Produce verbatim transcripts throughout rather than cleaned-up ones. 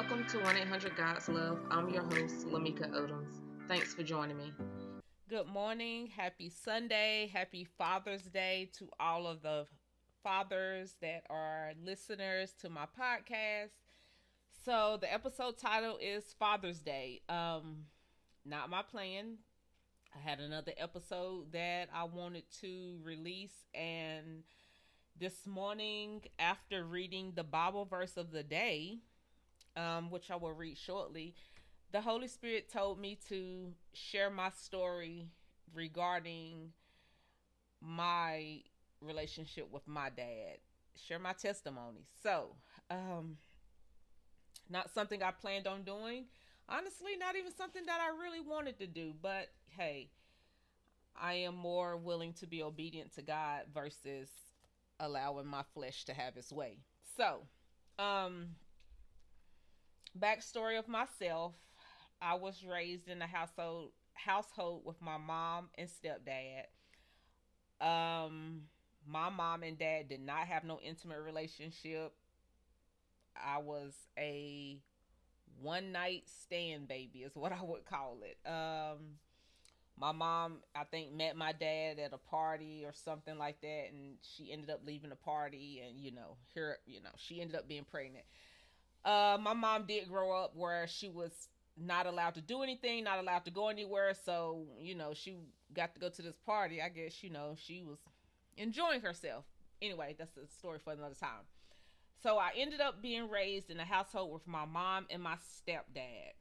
Welcome to one eight hundred GODS LOVE. I'm your host, Lamika Odoms. Thanks for joining me. Good morning. Happy Sunday. Happy Father's Day to all of the fathers that are listeners to my podcast. So the episode title is Father's Day. Um, not my plan. I had another episode that I wanted to release, and this morning after reading the Bible verse of the day, um, which I will read shortly, the Holy Spirit told me to share my story regarding my relationship with my dad, share my testimony. So, um, not something I planned on doing. Honestly, not even something that I really wanted to do, but hey, I am more willing to be obedient to God versus allowing my flesh to have its way. So, um, backstory of myself. I was raised in a household household with my mom and stepdad. Um, my mom and dad did not have no intimate relationship. I was a one night stand baby is what I would call it. Um, my mom, I think, met my dad at a party or something like that, and she ended up leaving the party, and you know, here, you know, she ended up being pregnant. Uh, my mom did grow up where she was not allowed to do anything, not allowed to go anywhere. So, you know, she got to go to this party. I guess, you know, she was enjoying herself. Anyway, that's a story for another time. So I ended up being raised in a household with my mom and my stepdad.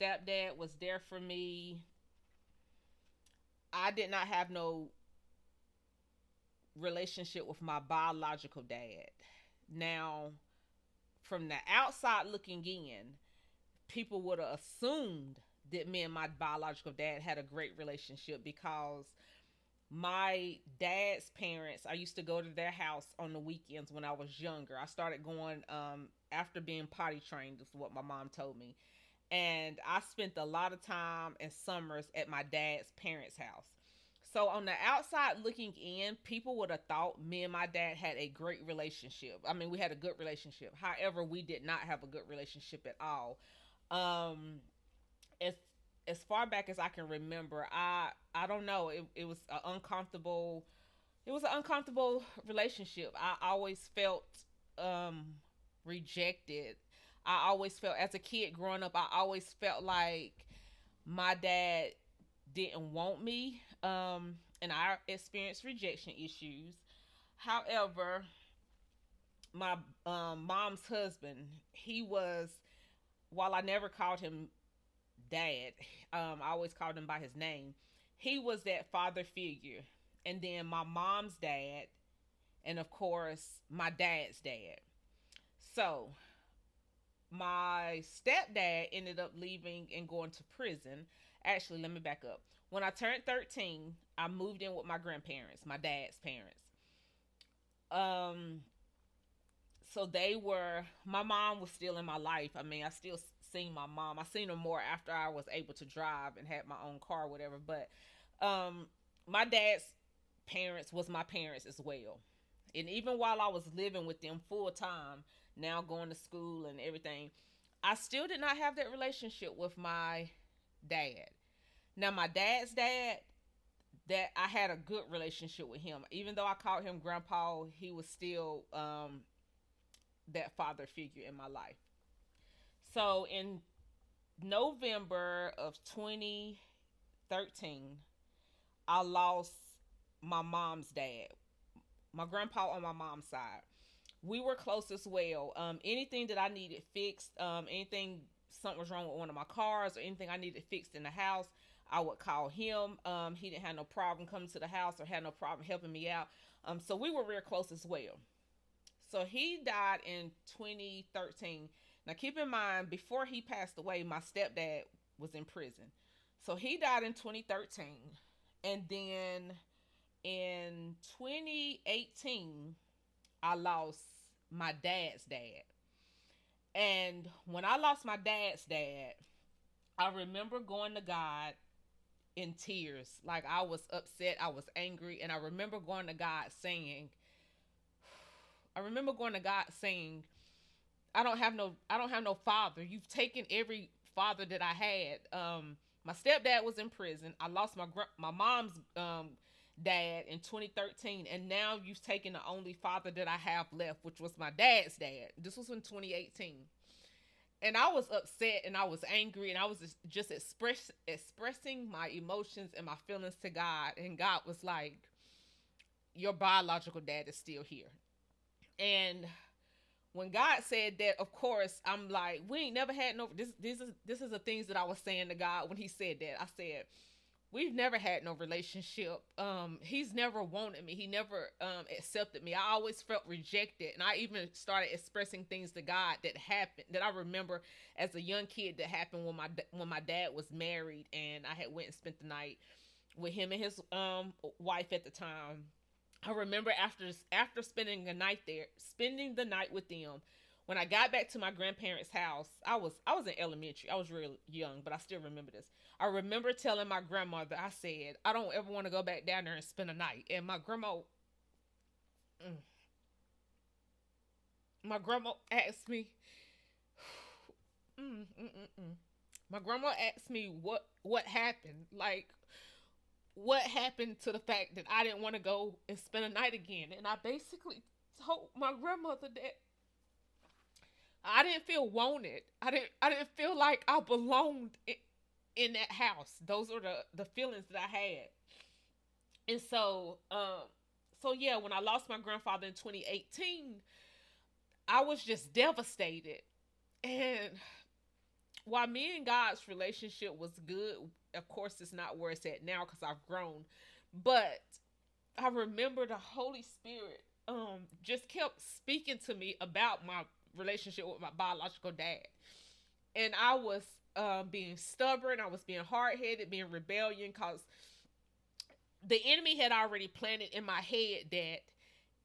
Stepdad was there for me. I did not have no relationship with my biological dad. Now, from the outside looking in, people would have assumed that me and my biological dad had a great relationship, because my dad's parents, I used to go to their house on the weekends when I was younger. I started going um, after being potty trained, is what my mom told me. And I spent a lot of time in summers at my dad's parents' house. So on the outside looking in, people would have thought me and my dad had a great relationship. I mean, we had a good relationship. However, we did not have a good relationship at all. Um, as, as far back as I can remember, I, I don't know. It, it was an uncomfortable, it was an uncomfortable relationship. I always felt, um, rejected. I always felt, as a kid growing up, I always felt like my dad didn't want me. Um, and I experienced rejection issues. However, my um, mom's husband, he was, while I never called him dad, um, I always called him by his name. He was that father figure. And then my mom's dad, and of course, my dad's dad. So my stepdad ended up leaving and going to prison. Actually, let me back up. When I turned thirteen, I moved in with my grandparents, my dad's parents. Um, so they were, my mom was still in my life. I mean, I still seen my mom. I seen her more after I was able to drive and had my own car, whatever. But um, my dad's parents was my parents as well. And even while I was living with them full time, now going to school and everything, I still did not have that relationship with my dad. Now, my dad's dad, that I had a good relationship with him. Even though I called him grandpa, he was still um, that father figure in my life. So in November of twenty thirteen, I lost my mom's dad, my grandpa on my mom's side. We were close as well. Um, anything that I needed fixed, um, anything, something was wrong with one of my cars or anything I needed fixed in the house, I would call him. Um, he didn't have no problem coming to the house or had no problem helping me out. Um, so we were real close as well. So he died in twenty thirteen. Now keep in mind, before he passed away, my stepdad was in prison. So he died in twenty thirteen. And then in twenty eighteen, I lost my dad's dad. And when I lost my dad's dad, I remember going to God in tears. Like, I was upset, I was angry, and I remember going to God saying, I remember going to God saying, I don't have no, I don't have no father. You've taken every father that I had. Um, my stepdad was in prison. I lost my, my mom's, um, dad in twenty thirteen. And now you've taken the only father that I have left, which was my dad's dad. This was in twenty eighteen. And I was upset and I was angry and I was just express, expressing my emotions and my feelings to God. And God was like, your biological dad is still here. And when God said that, of course, I'm like, we ain't never had no, this, this is, this is the things that I was saying to God when he said that. I said, we've never had no relationship. Um, he's never wanted me. He never um, accepted me. I always felt rejected. And I even started expressing things to God that happened, that I remember as a young kid that happened when my, when my dad was married and I had went and spent the night with him and his um, wife at the time. I remember after, after spending the night there, spending the night with them, when I got back to my grandparents' house, I was, I was in elementary. I was real young, but I still remember this. I remember telling my grandmother, I said, I don't ever want to go back down there and spend a night. And my grandma, mm, my grandma asked me, mm, mm, mm, mm. my grandma asked me what, what happened? Like, what happened to the fact that I didn't want to go and spend a night again? And I basically told my grandmother that I didn't feel wanted. I didn't, I didn't feel like I belonged in, in that house. Those are the, the feelings that I had. And so, um, so yeah, when I lost my grandfather in twenty eighteen, I was just devastated. And while me and God's relationship was good, of course, it's not where it's at now because I've grown, but I remember the Holy Spirit, um, just kept speaking to me about my relationship with my biological dad. And I was uh, being stubborn. I was being hard-headed, being rebellion, because the enemy had already planted in my head that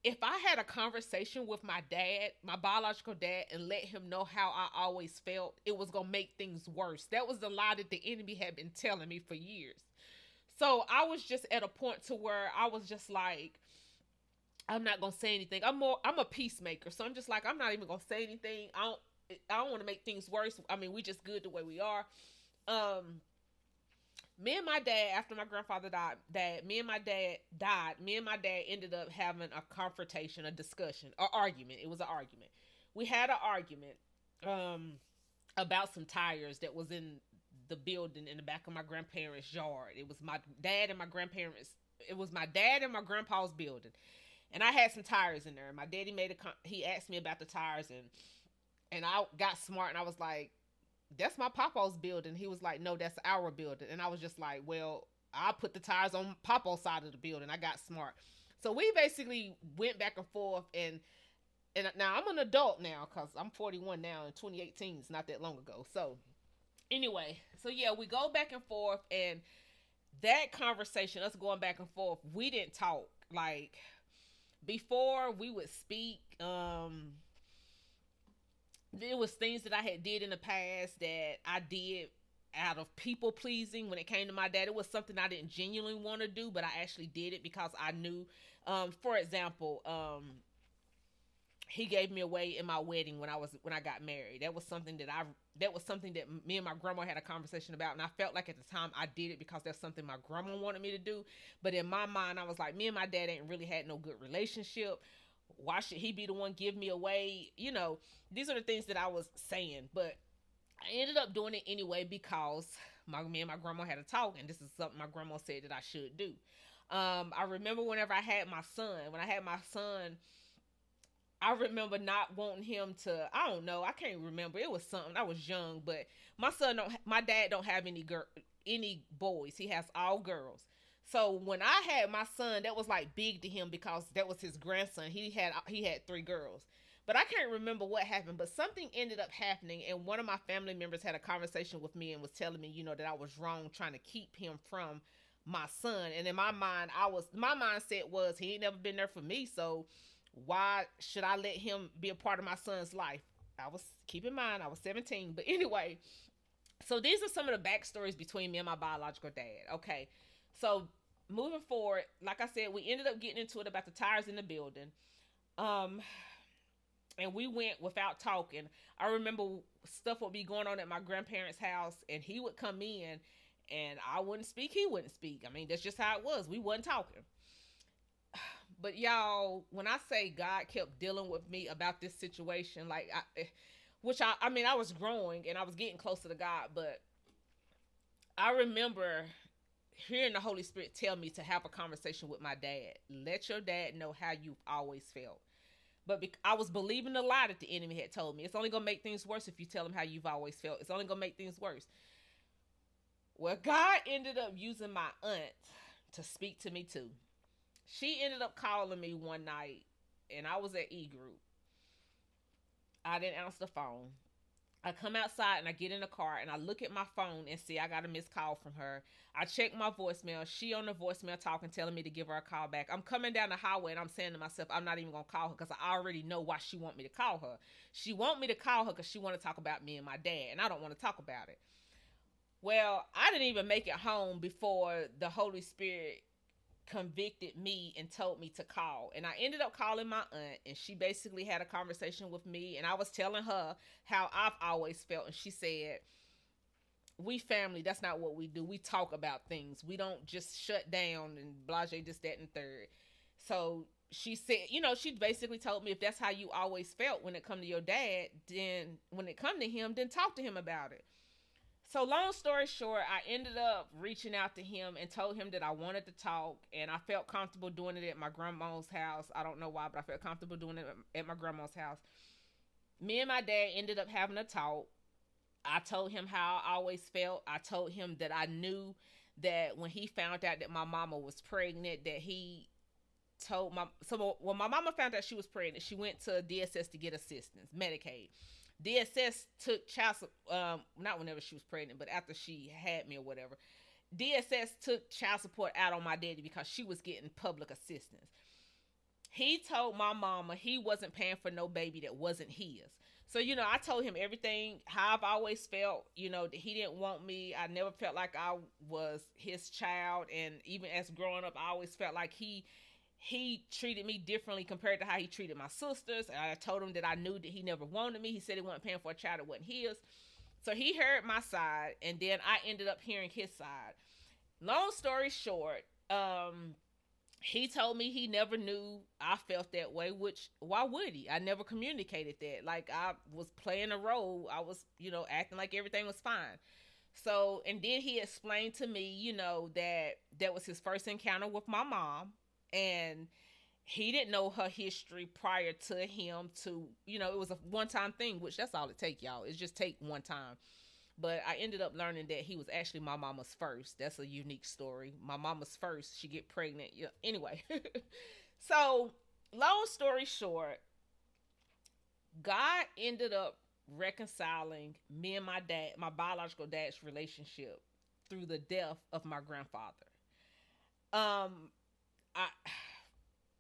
if I had a conversation with my dad, my biological dad, and let him know how I always felt, it was going to make things worse. That was the lie that the enemy had been telling me for years. So I was just at a point to where I was just like, I'm not going to say anything. I'm more, I'm a peacemaker. So I'm just like, I'm not even going to say anything. I don't, I don't want to make things worse. I mean, we just good the way we are. Um, me and my dad, after my grandfather died, dad, me and my dad died. Me and my dad ended up having a confrontation, a discussion, an argument. It was an argument. We had an argument, um, about some tires that was in the building in the back of my grandparents' yard. It was my dad and my grandparents. It was my dad and my grandpa's building. And I had some tires in there, and my daddy made a, con- he asked me about the tires, and, and I got smart, and I was like, that's my papa's building. He was like, no, that's our building. And I was just like, well, I put the tires on papa's side of the building. I got smart. So we basically went back and forth, and, and now I'm an adult now, cause I'm forty-one now, and twenty eighteen is not that long ago. So anyway, so yeah, we go back and forth, and that conversation, us going back and forth, we didn't talk. Like, before we would speak, um, there was things that I had did in the past that I did out of people pleasing when it came to my dad. It was something I didn't genuinely want to do, but I actually did it because I knew, um, for example, um, he gave me away in my wedding when I was, when I got married. That was something that I, that was something that me and my grandma had a conversation about. And I felt like at the time I did it because that's something my grandma wanted me to do. But in my mind, I was like, me and my dad ain't really had no good relationship. Why should he be the one give me away? You know, these are the things that I was saying, but I ended up doing it anyway because my, me and my grandma had a talk, and this is something my grandma said that I should do. Um, I remember whenever I had my son, when I had my son, I remember not wanting him to, I don't know. I can't remember. It was something. I was young, but my son don't, my dad don't have any girl, any boys. He has all girls. So when I had my son, that was like big to him because that was his grandson. He had, he had three girls, but I can't remember what happened, but something ended up happening. And one of my family members had a conversation with me and was telling me, you know, that I was wrong trying to keep him from my son. And in my mind, I was, my mindset was he ain't never been there for me. So why should I let him be a part of my son's life? I was, keep in mind, I was seventeen. But anyway, so these are some of the backstories between me and my biological dad. Okay. So moving forward, like I said, we ended up getting into it about the tires in the building. Um, and we went without talking. I remember stuff would be going on at my grandparents' house, and he would come in, and I wouldn't speak, he wouldn't speak. I mean, that's just how it was. We wasn't talking. But y'all, when I say God kept dealing with me about this situation, like, I, which I, I mean, I was growing and I was getting closer to God, but I remember hearing the Holy Spirit tell me to have a conversation with my dad. Let your dad know how you've always felt. But be- I was believing the lie that the enemy had told me. It's only going to make things worse if you tell him how you've always felt. It's only going to make things worse. Well, God ended up using my aunt to speak to me too. She ended up calling me one night, and I was at E group. I didn't answer the phone. I come outside and I get in the car and I look at my phone and see I got a missed call from her. I check my voicemail. She on the voicemail talking, telling me to give her a call back. I'm coming down the highway and I'm saying to myself, I'm not even going to call her because I already know why she want me to call her. She want me to call her because she want to talk about me and my dad, and I don't want to talk about it. Well, I didn't even make it home before the Holy Spirit convicted me and told me to call. And I ended up calling my aunt, and she basically had a conversation with me, and I was telling her how I've always felt. And she said, we family, that's not what we do. We talk about things. We don't just shut down and blase this, that, and third. So she said, you know, she basically told me if that's how you always felt when it come to your dad, then when it come to him, then talk to him about it. So long story short, I ended up reaching out to him and told him that I wanted to talk, and I felt comfortable doing it at my grandma's house. I don't know why, but I felt comfortable doing it at my grandma's house. Me and my dad ended up having a talk. I told him how I always felt. I told him that I knew that when he found out that my mama was pregnant, that he told my, so when my mama found out she was pregnant, she went to D S S to get assistance, Medicaid. D S S took child, um, not whenever she was pregnant, but after she had me or whatever, D S S took child support out on my daddy because she was getting public assistance. He told my mama he wasn't paying for no baby that wasn't his. So, you know, I told him everything, how I've always felt, you know, that he didn't want me. I never felt like I was his child. And even as growing up, I always felt like he He treated me differently compared to how he treated my sisters. And I told him that I knew that he never wanted me. He said he wasn't paying for a child that wasn't his. So he heard my side, and then I ended up hearing his side. Long story short, um, he told me he never knew I felt that way, which why would he? I never communicated that. Like, I was playing a role. I was, you know, acting like everything was fine. So, and then he explained to me, you know, that that was his first encounter with my mom. And he didn't know her history prior to him to, you know, it was a one-time thing, which that's all it take, y'all. It's just take one time. But I ended up learning that he was actually my mama's first. That's a unique story. My mama's first, she get pregnant. Yeah. Anyway, so long story short, God ended up reconciling me and my dad, my biological dad's relationship through the death of my grandfather. Um... I,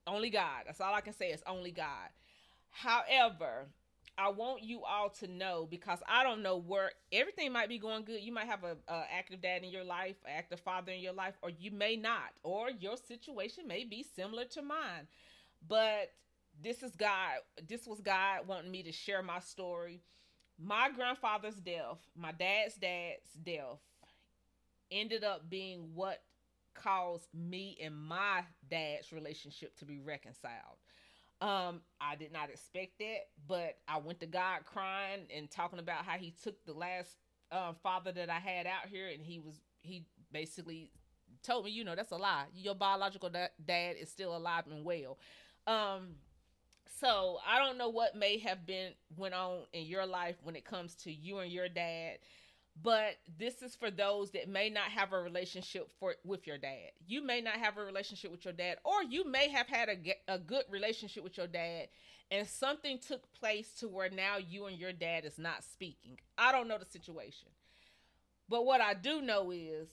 only God. That's all I can say is only God. However, I want you all to know, because I don't know where everything might be going good. You might have a, a active dad in your life, an active father in your life, or you may not, or your situation may be similar to mine, but this is God. This was God wanting me to share my story. My grandfather's death, my dad's dad's death ended up being what caused me and my dad's relationship to be reconciled. Um, I did not expect that, but I went to God crying and talking about how he took the last uh, father that I had out here, and he was he basically told me, you know, that's a lie. Your biological da- dad is still alive and well. Um, so I don't know what may have been went on in your life when it comes to you and your dad. But this is for those that may not have a relationship for with your dad. You may not have a relationship with your dad, or you may have had a, a good relationship with your dad, and something took place to where now you and your dad is not speaking. I don't know the situation. But what I do know is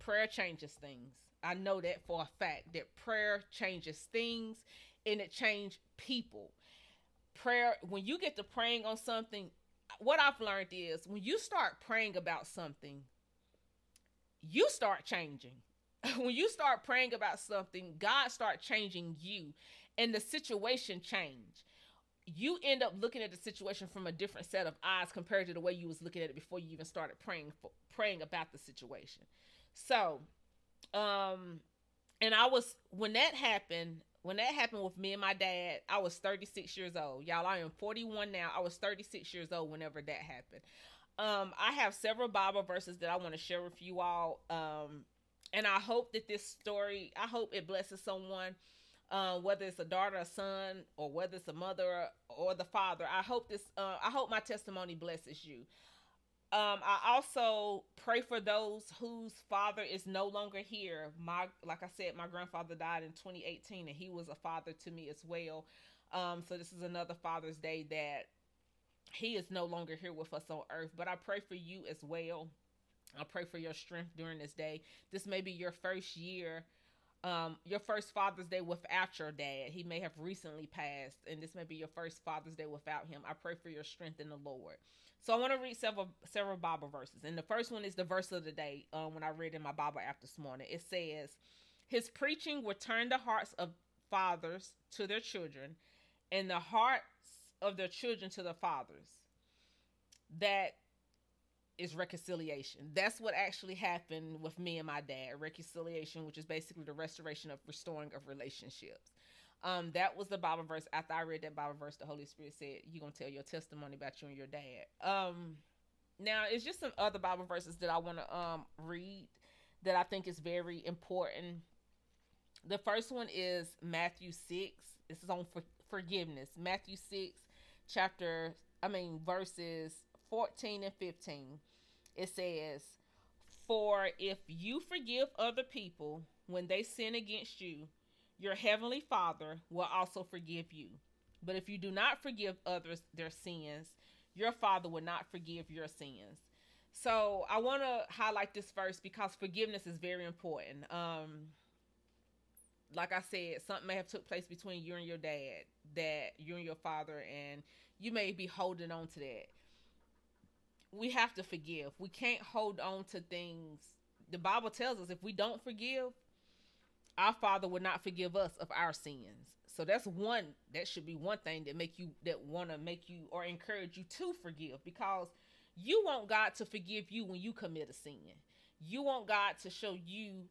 prayer changes things. I know that for a fact, that prayer changes things, and it changes people. Prayer, when you get to praying on something, what I've learned is when you start praying about something, you start changing. When you start praying about something, God start changing you, and the situation change. you end up looking at the situation from a different set of eyes compared to the way you was looking at it before you even started praying for, praying about the situation. So, um, and I was, when that happened, when that happened with me and my dad, I was thirty-six years old. Y'all, I am forty-one now. I was thirty-six years old whenever that happened. Um, I have several Bible verses that I want to share with you all. Um, and I hope that this story, I hope it blesses someone. Uh, whether it's a daughter or son, or whether it's a mother or, or the father, I hope this, uh, I hope my testimony blesses you. Um, I also pray for those whose father is no longer here. My, like I said, my grandfather died in twenty eighteen and he was a father to me as well. Um, so this is another Father's Day that he is no longer here with us on earth, but I pray for you as well. I pray for your strength during this day. This may be your first year. Um, your first Father's Day without your dad. He may have recently passed, and this may be your first Father's Day without him. I pray for your strength in the Lord. So I want to read several several Bible verses, and the first one is the verse of the day. Um, when I read in my Bible app this morning, it says, "His preaching will turn the hearts of fathers to their children, and the hearts of their children to their fathers." That is reconciliation. That's what actually happened with me and my dad. Reconciliation, which is basically the restoration of restoring of relationships. Um, that was the Bible verse. After I read that Bible verse, the Holy Spirit said, you're going to tell your testimony about you and your dad. Um, now it's just some other Bible verses that I want to, um, read that I think is very important. The first one is Matthew six. This is on for forgiveness. Matthew six chapter, I mean, verses fourteen and fifteen, it says, "For if you forgive other people when they sin against you, your heavenly Father will also forgive you. But if you do not forgive others their sins, your Father will not forgive your sins." So I want to highlight this verse because forgiveness is very important. Um, like I said, something may have took place between you and your dad, that you and your father, and you may be holding on to that. We have to forgive. We can't hold on to things. The Bible tells us if we don't forgive, our Father would not forgive us of our sins. So that's one, that should be one thing that make you, that want to make you or encourage you to forgive, because you want God to forgive you when you commit a sin. You want God to show you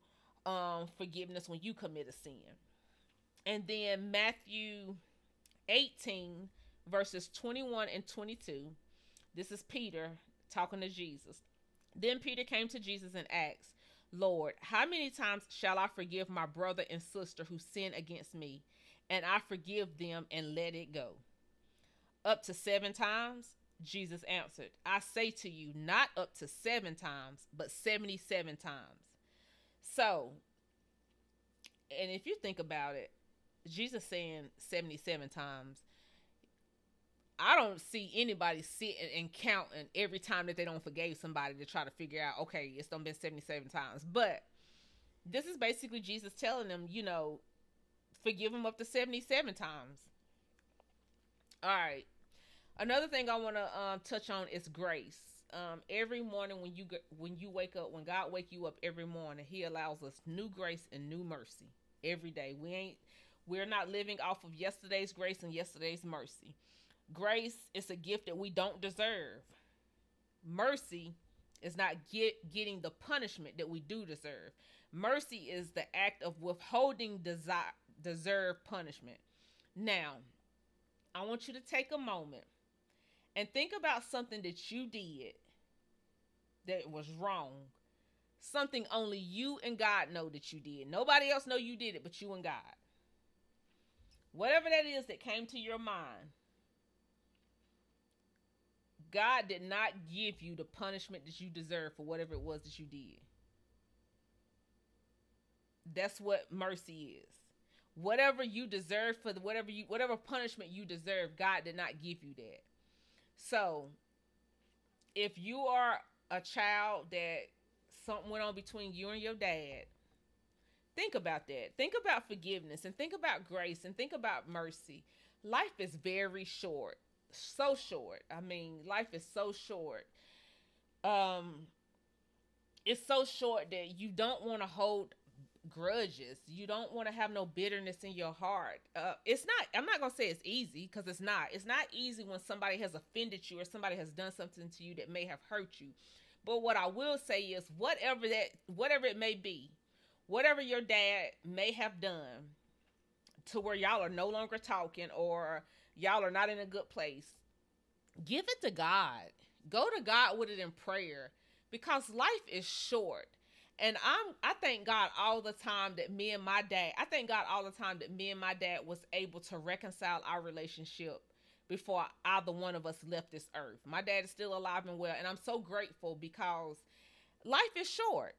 um, forgiveness when you commit a sin. And then Matthew eighteen, verses twenty-one and twenty-two, this is Peter talking to Jesus. "Then Peter came to Jesus and asked, 'Lord, how many times shall I forgive my brother and sister who sin against me, and I forgive them and let it go? Up to seven times?' Jesus answered, 'I say to you, not up to seven times, but seventy-seven times.'" So, and if you think about it, Jesus saying seventy-seven times, I don't see anybody sitting and counting every time that they don't forgive somebody to try to figure out, okay, it's done been seventy-seven times. But this is basically Jesus telling them, you know, forgive them up to seventy-seven times. All right. Another thing I want to um, touch on is grace. Um, every morning when you, when you wake up, when God wake you up every morning, he allows us new grace and new mercy every day. We ain't, we're not living off of yesterday's grace and yesterday's mercy. Grace is a gift that we don't deserve. Mercy is not get, getting the punishment that we do deserve. Mercy is the act of withholding desire, deserved punishment. Now, I want you to take a moment and think about something that you did that was wrong. Something only you and God know that you did. Nobody else know you did it but you and God. Whatever that is that came to your mind, God did not give you the punishment that you deserve for whatever it was that you did. That's what mercy is. Whatever you deserve for the, whatever you, whatever punishment you deserve, God did not give you that. So if you are a child that something went on between you and your dad, think about that. Think about forgiveness and think about grace and think about mercy. Life is very short. So short. I mean, life is so short. Um, it's so short that you don't want to hold grudges. You don't want to have no bitterness in your heart. Uh, it's not, I'm not going to say it's easy, because it's not. It's not easy when somebody has offended you or somebody has done something to you that may have hurt you. But what I will say is, whatever that, whatever it may be, whatever your dad may have done to where y'all are no longer talking or y'all are not in a good place, give it to God. Go to God with it in prayer, because life is short. And I'm, I thank God all the time that me and my dad, I thank God all the time that me and my dad was able to reconcile our relationship before either one of us left this earth. My dad is still alive and well, and I'm so grateful, because life is short.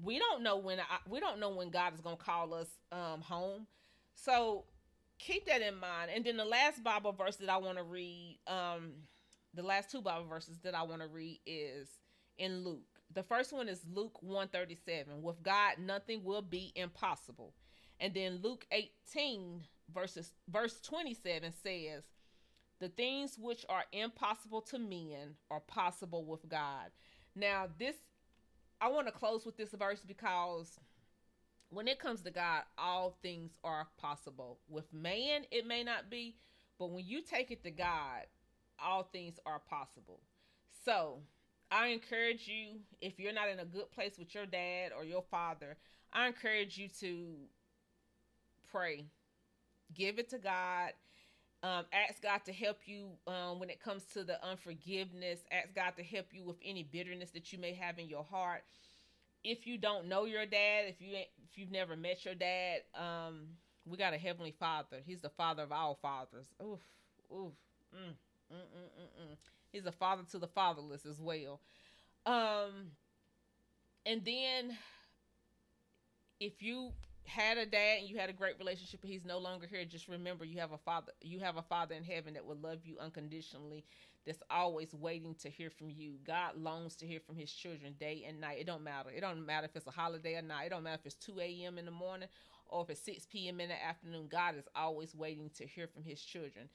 We don't know when, I, we don't know when God is going to call us um, home. So keep that in mind. And then the last Bible verse that I want to read, um, the last two Bible verses that I want to read is in Luke. The first one is Luke one thirty-seven. With God, nothing will be impossible. And then Luke eighteen, verses, verse twenty-seven says, the things which are impossible to men are possible with God. Now, this, I want to close with this verse, because when it comes to God, all things are possible. With man, it may not be, but when you take it to God, all things are possible. So I encourage you, if you're not in a good place with your dad or your father, I encourage you to pray, give it to God. Um, ask God to help you um, when it comes to the unforgiveness. Ask God to help you with any bitterness that you may have in your heart. If you don't know your dad, if you ain't, if you've never met your dad, um, we got a heavenly Father. He's the Father of all fathers. Oof, oof, mm, mm, mm, mm, mm. He's a father to the fatherless as well. Um, and then, if you had a dad and you had a great relationship and he's no longer here, just remember you have a father, you have a father in heaven that will love you unconditionally, that's always waiting to hear from you. God longs to hear from his children day and night. It don't matter. It don't matter if it's a holiday or not. It don't matter if it's two a.m. in the morning or if it's six p.m. in the afternoon. God is always waiting to hear from his children.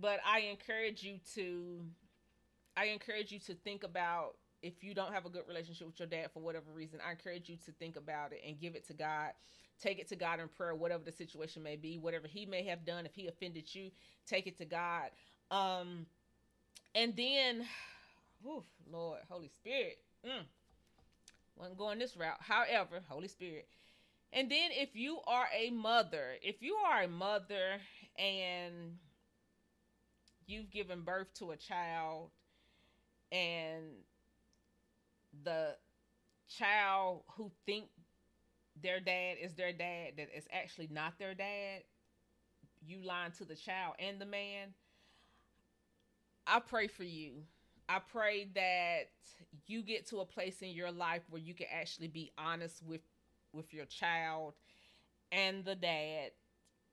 But I encourage you to, I encourage you to think about, if you don't have a good relationship with your dad for whatever reason, I encourage you to think about it and give it to God. Take it to God in prayer, whatever the situation may be, whatever he may have done. If he offended you, take it to God. Um, and then, whew, Lord, Holy Spirit, mm, wasn't going this route. However, Holy Spirit. And then if you are a mother, if you are a mother and you've given birth to a child and the child who think their dad is their dad, that is actually not their dad, you lying to the child and the man, I pray for you. I pray that you get to a place in your life where you can actually be honest with, with your child and the dad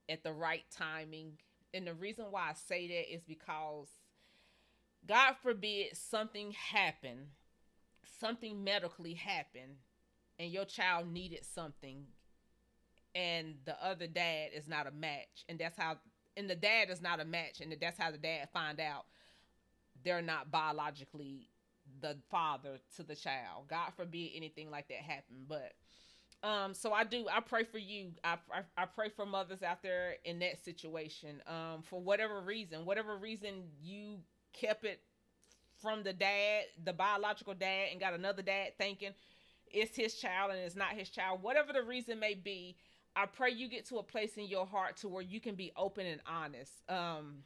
at the right timing. And the reason why I say that is because, God forbid, something happened, something medically happened, and your child needed something, and the other dad is not a match, and that's how, and the dad is not a match, and that's how the dad find out they're not biologically the father to the child. God forbid anything like that happen. But um, so I do, I pray for you. I, I I pray for mothers out there in that situation. Um, for whatever reason, whatever reason you kept it from the dad, the biological dad, and got another dad thinking it's his child and it's not his child, whatever the reason may be, I pray you get to a place in your heart to where you can be open and honest, um,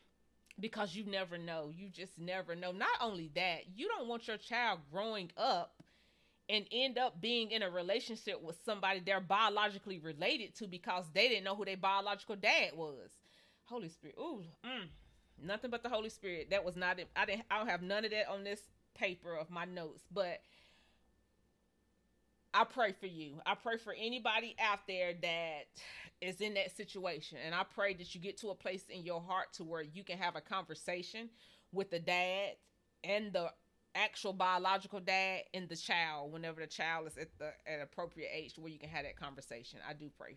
because you never know. You just never know. Not only that, you don't want your child growing up and end up being in a relationship with somebody they're biologically related to because they didn't know who their biological dad was. Holy Spirit. Ooh, mm, nothing but the Holy Spirit. That was not it. I didn't, I don't have none of that on this paper of my notes, but I pray for you. I pray for anybody out there that is in that situation. And I pray that you get to a place in your heart to where you can have a conversation with the dad and the actual biological dad and the child, whenever the child is at the at appropriate age where you can have that conversation. I do pray.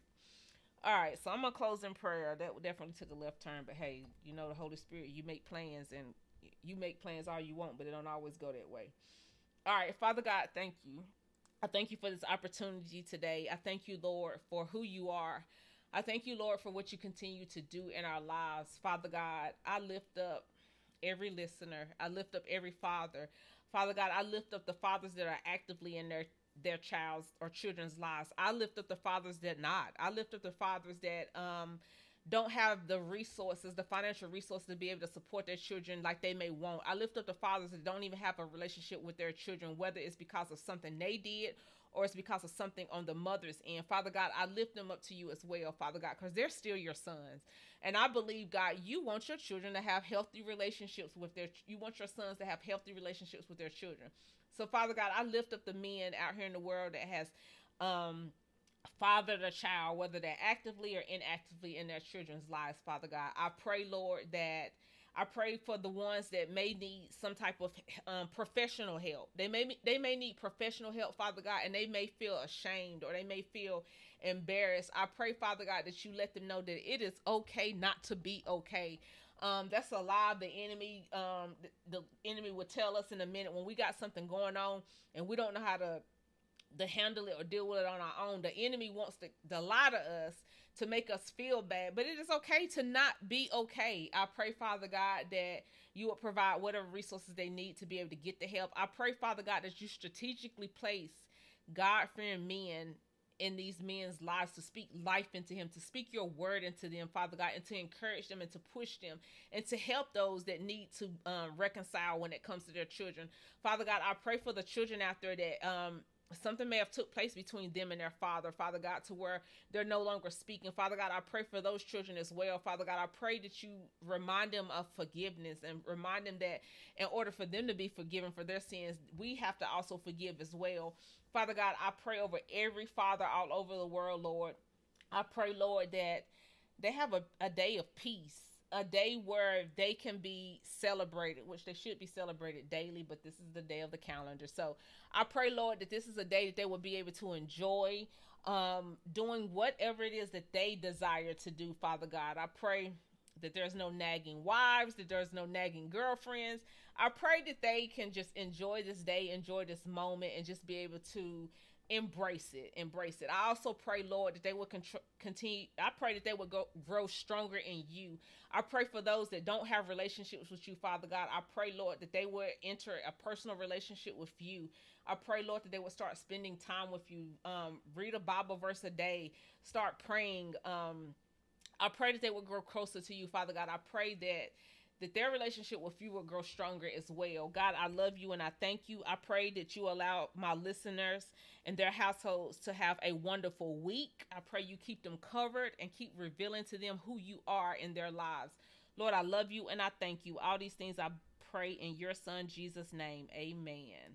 All right. So I'm going to close in prayer. That definitely took a left turn, but hey, you know, the Holy Spirit, you make plans and you make plans all you want, but it don't always go that way. All right. Father God, thank you. I thank you for this opportunity today. I thank you, Lord, for who you are. I thank you, Lord, for what you continue to do in our lives. Father God, I lift up every listener. I lift up every father. Father God, I lift up the fathers that are actively in their their child's or children's lives. I lift up the fathers that not. I lift up the fathers that um, don't have the resources, the financial resources to be able to support their children like they may want. I lift up the fathers that don't even have a relationship with their children, whether it's because of something they did or it's because of something on the mother's end. Father God, I lift them up to you as well, Father God, because they're still your sons. And I believe, God, you want your children to have healthy relationships with their, you want your sons to have healthy relationships with their children. So, Father God, I lift up the men out here in the world that has um, fathered a child, whether they're actively or inactively in their children's lives, Father God. I pray, Lord, that I pray for the ones that may need some type of um, professional help. They may they may need professional help, Father God, and they may feel ashamed or they may feel embarrassed. I pray, Father God, that you let them know that it is okay not to be okay. Um, that's a lie the enemy um, the, the enemy will tell us in a minute when we got something going on and we don't know how to to handle it or deal with it on our own. The enemy wants to, to lie to us to make us feel bad, but it is okay to not be okay. I pray, Father God, that you will provide whatever resources they need to be able to get the help. I pray, Father God, that you strategically place God-fearing men in these men's lives to speak life into him, to speak your word into them, Father God, and to encourage them and to push them and to help those that need to um, reconcile when it comes to their children. Father God, I pray for the children out there that um, something may have took place between them and their father, Father God, to where they're no longer speaking. Father God, I pray for those children as well. Father God, I pray that you remind them of forgiveness and remind them that in order for them to be forgiven for their sins, we have to also forgive as well. Father God, I pray over every father all over the world, Lord. I pray, Lord, that they have a, a day of peace, a day where they can be celebrated, which they should be celebrated daily, but this is the day of the calendar. So I pray, Lord, that this is a day that they will be able to enjoy um, doing whatever it is that they desire to do, Father God. I pray that there's no nagging wives, that there's no nagging girlfriends. I pray that they can just enjoy this day, enjoy this moment, and just be able to embrace it, embrace it. I also pray, Lord, that they will contr- continue. I pray that they will go, grow stronger in you. I pray for those that don't have relationships with you, Father God. I pray, Lord, that they will enter a personal relationship with you. I pray, Lord, that they will start spending time with you. Um, read a Bible verse a day, start praying. Um, I pray that they will grow closer to you, Father God. I pray that that their relationship with you will grow stronger as well. God, I love you and I thank you. I pray that you allow my listeners and their households to have a wonderful week. I pray you keep them covered and keep revealing to them who you are in their lives. Lord, I love you and I thank you. All these things I pray in your son, Jesus' name. Amen.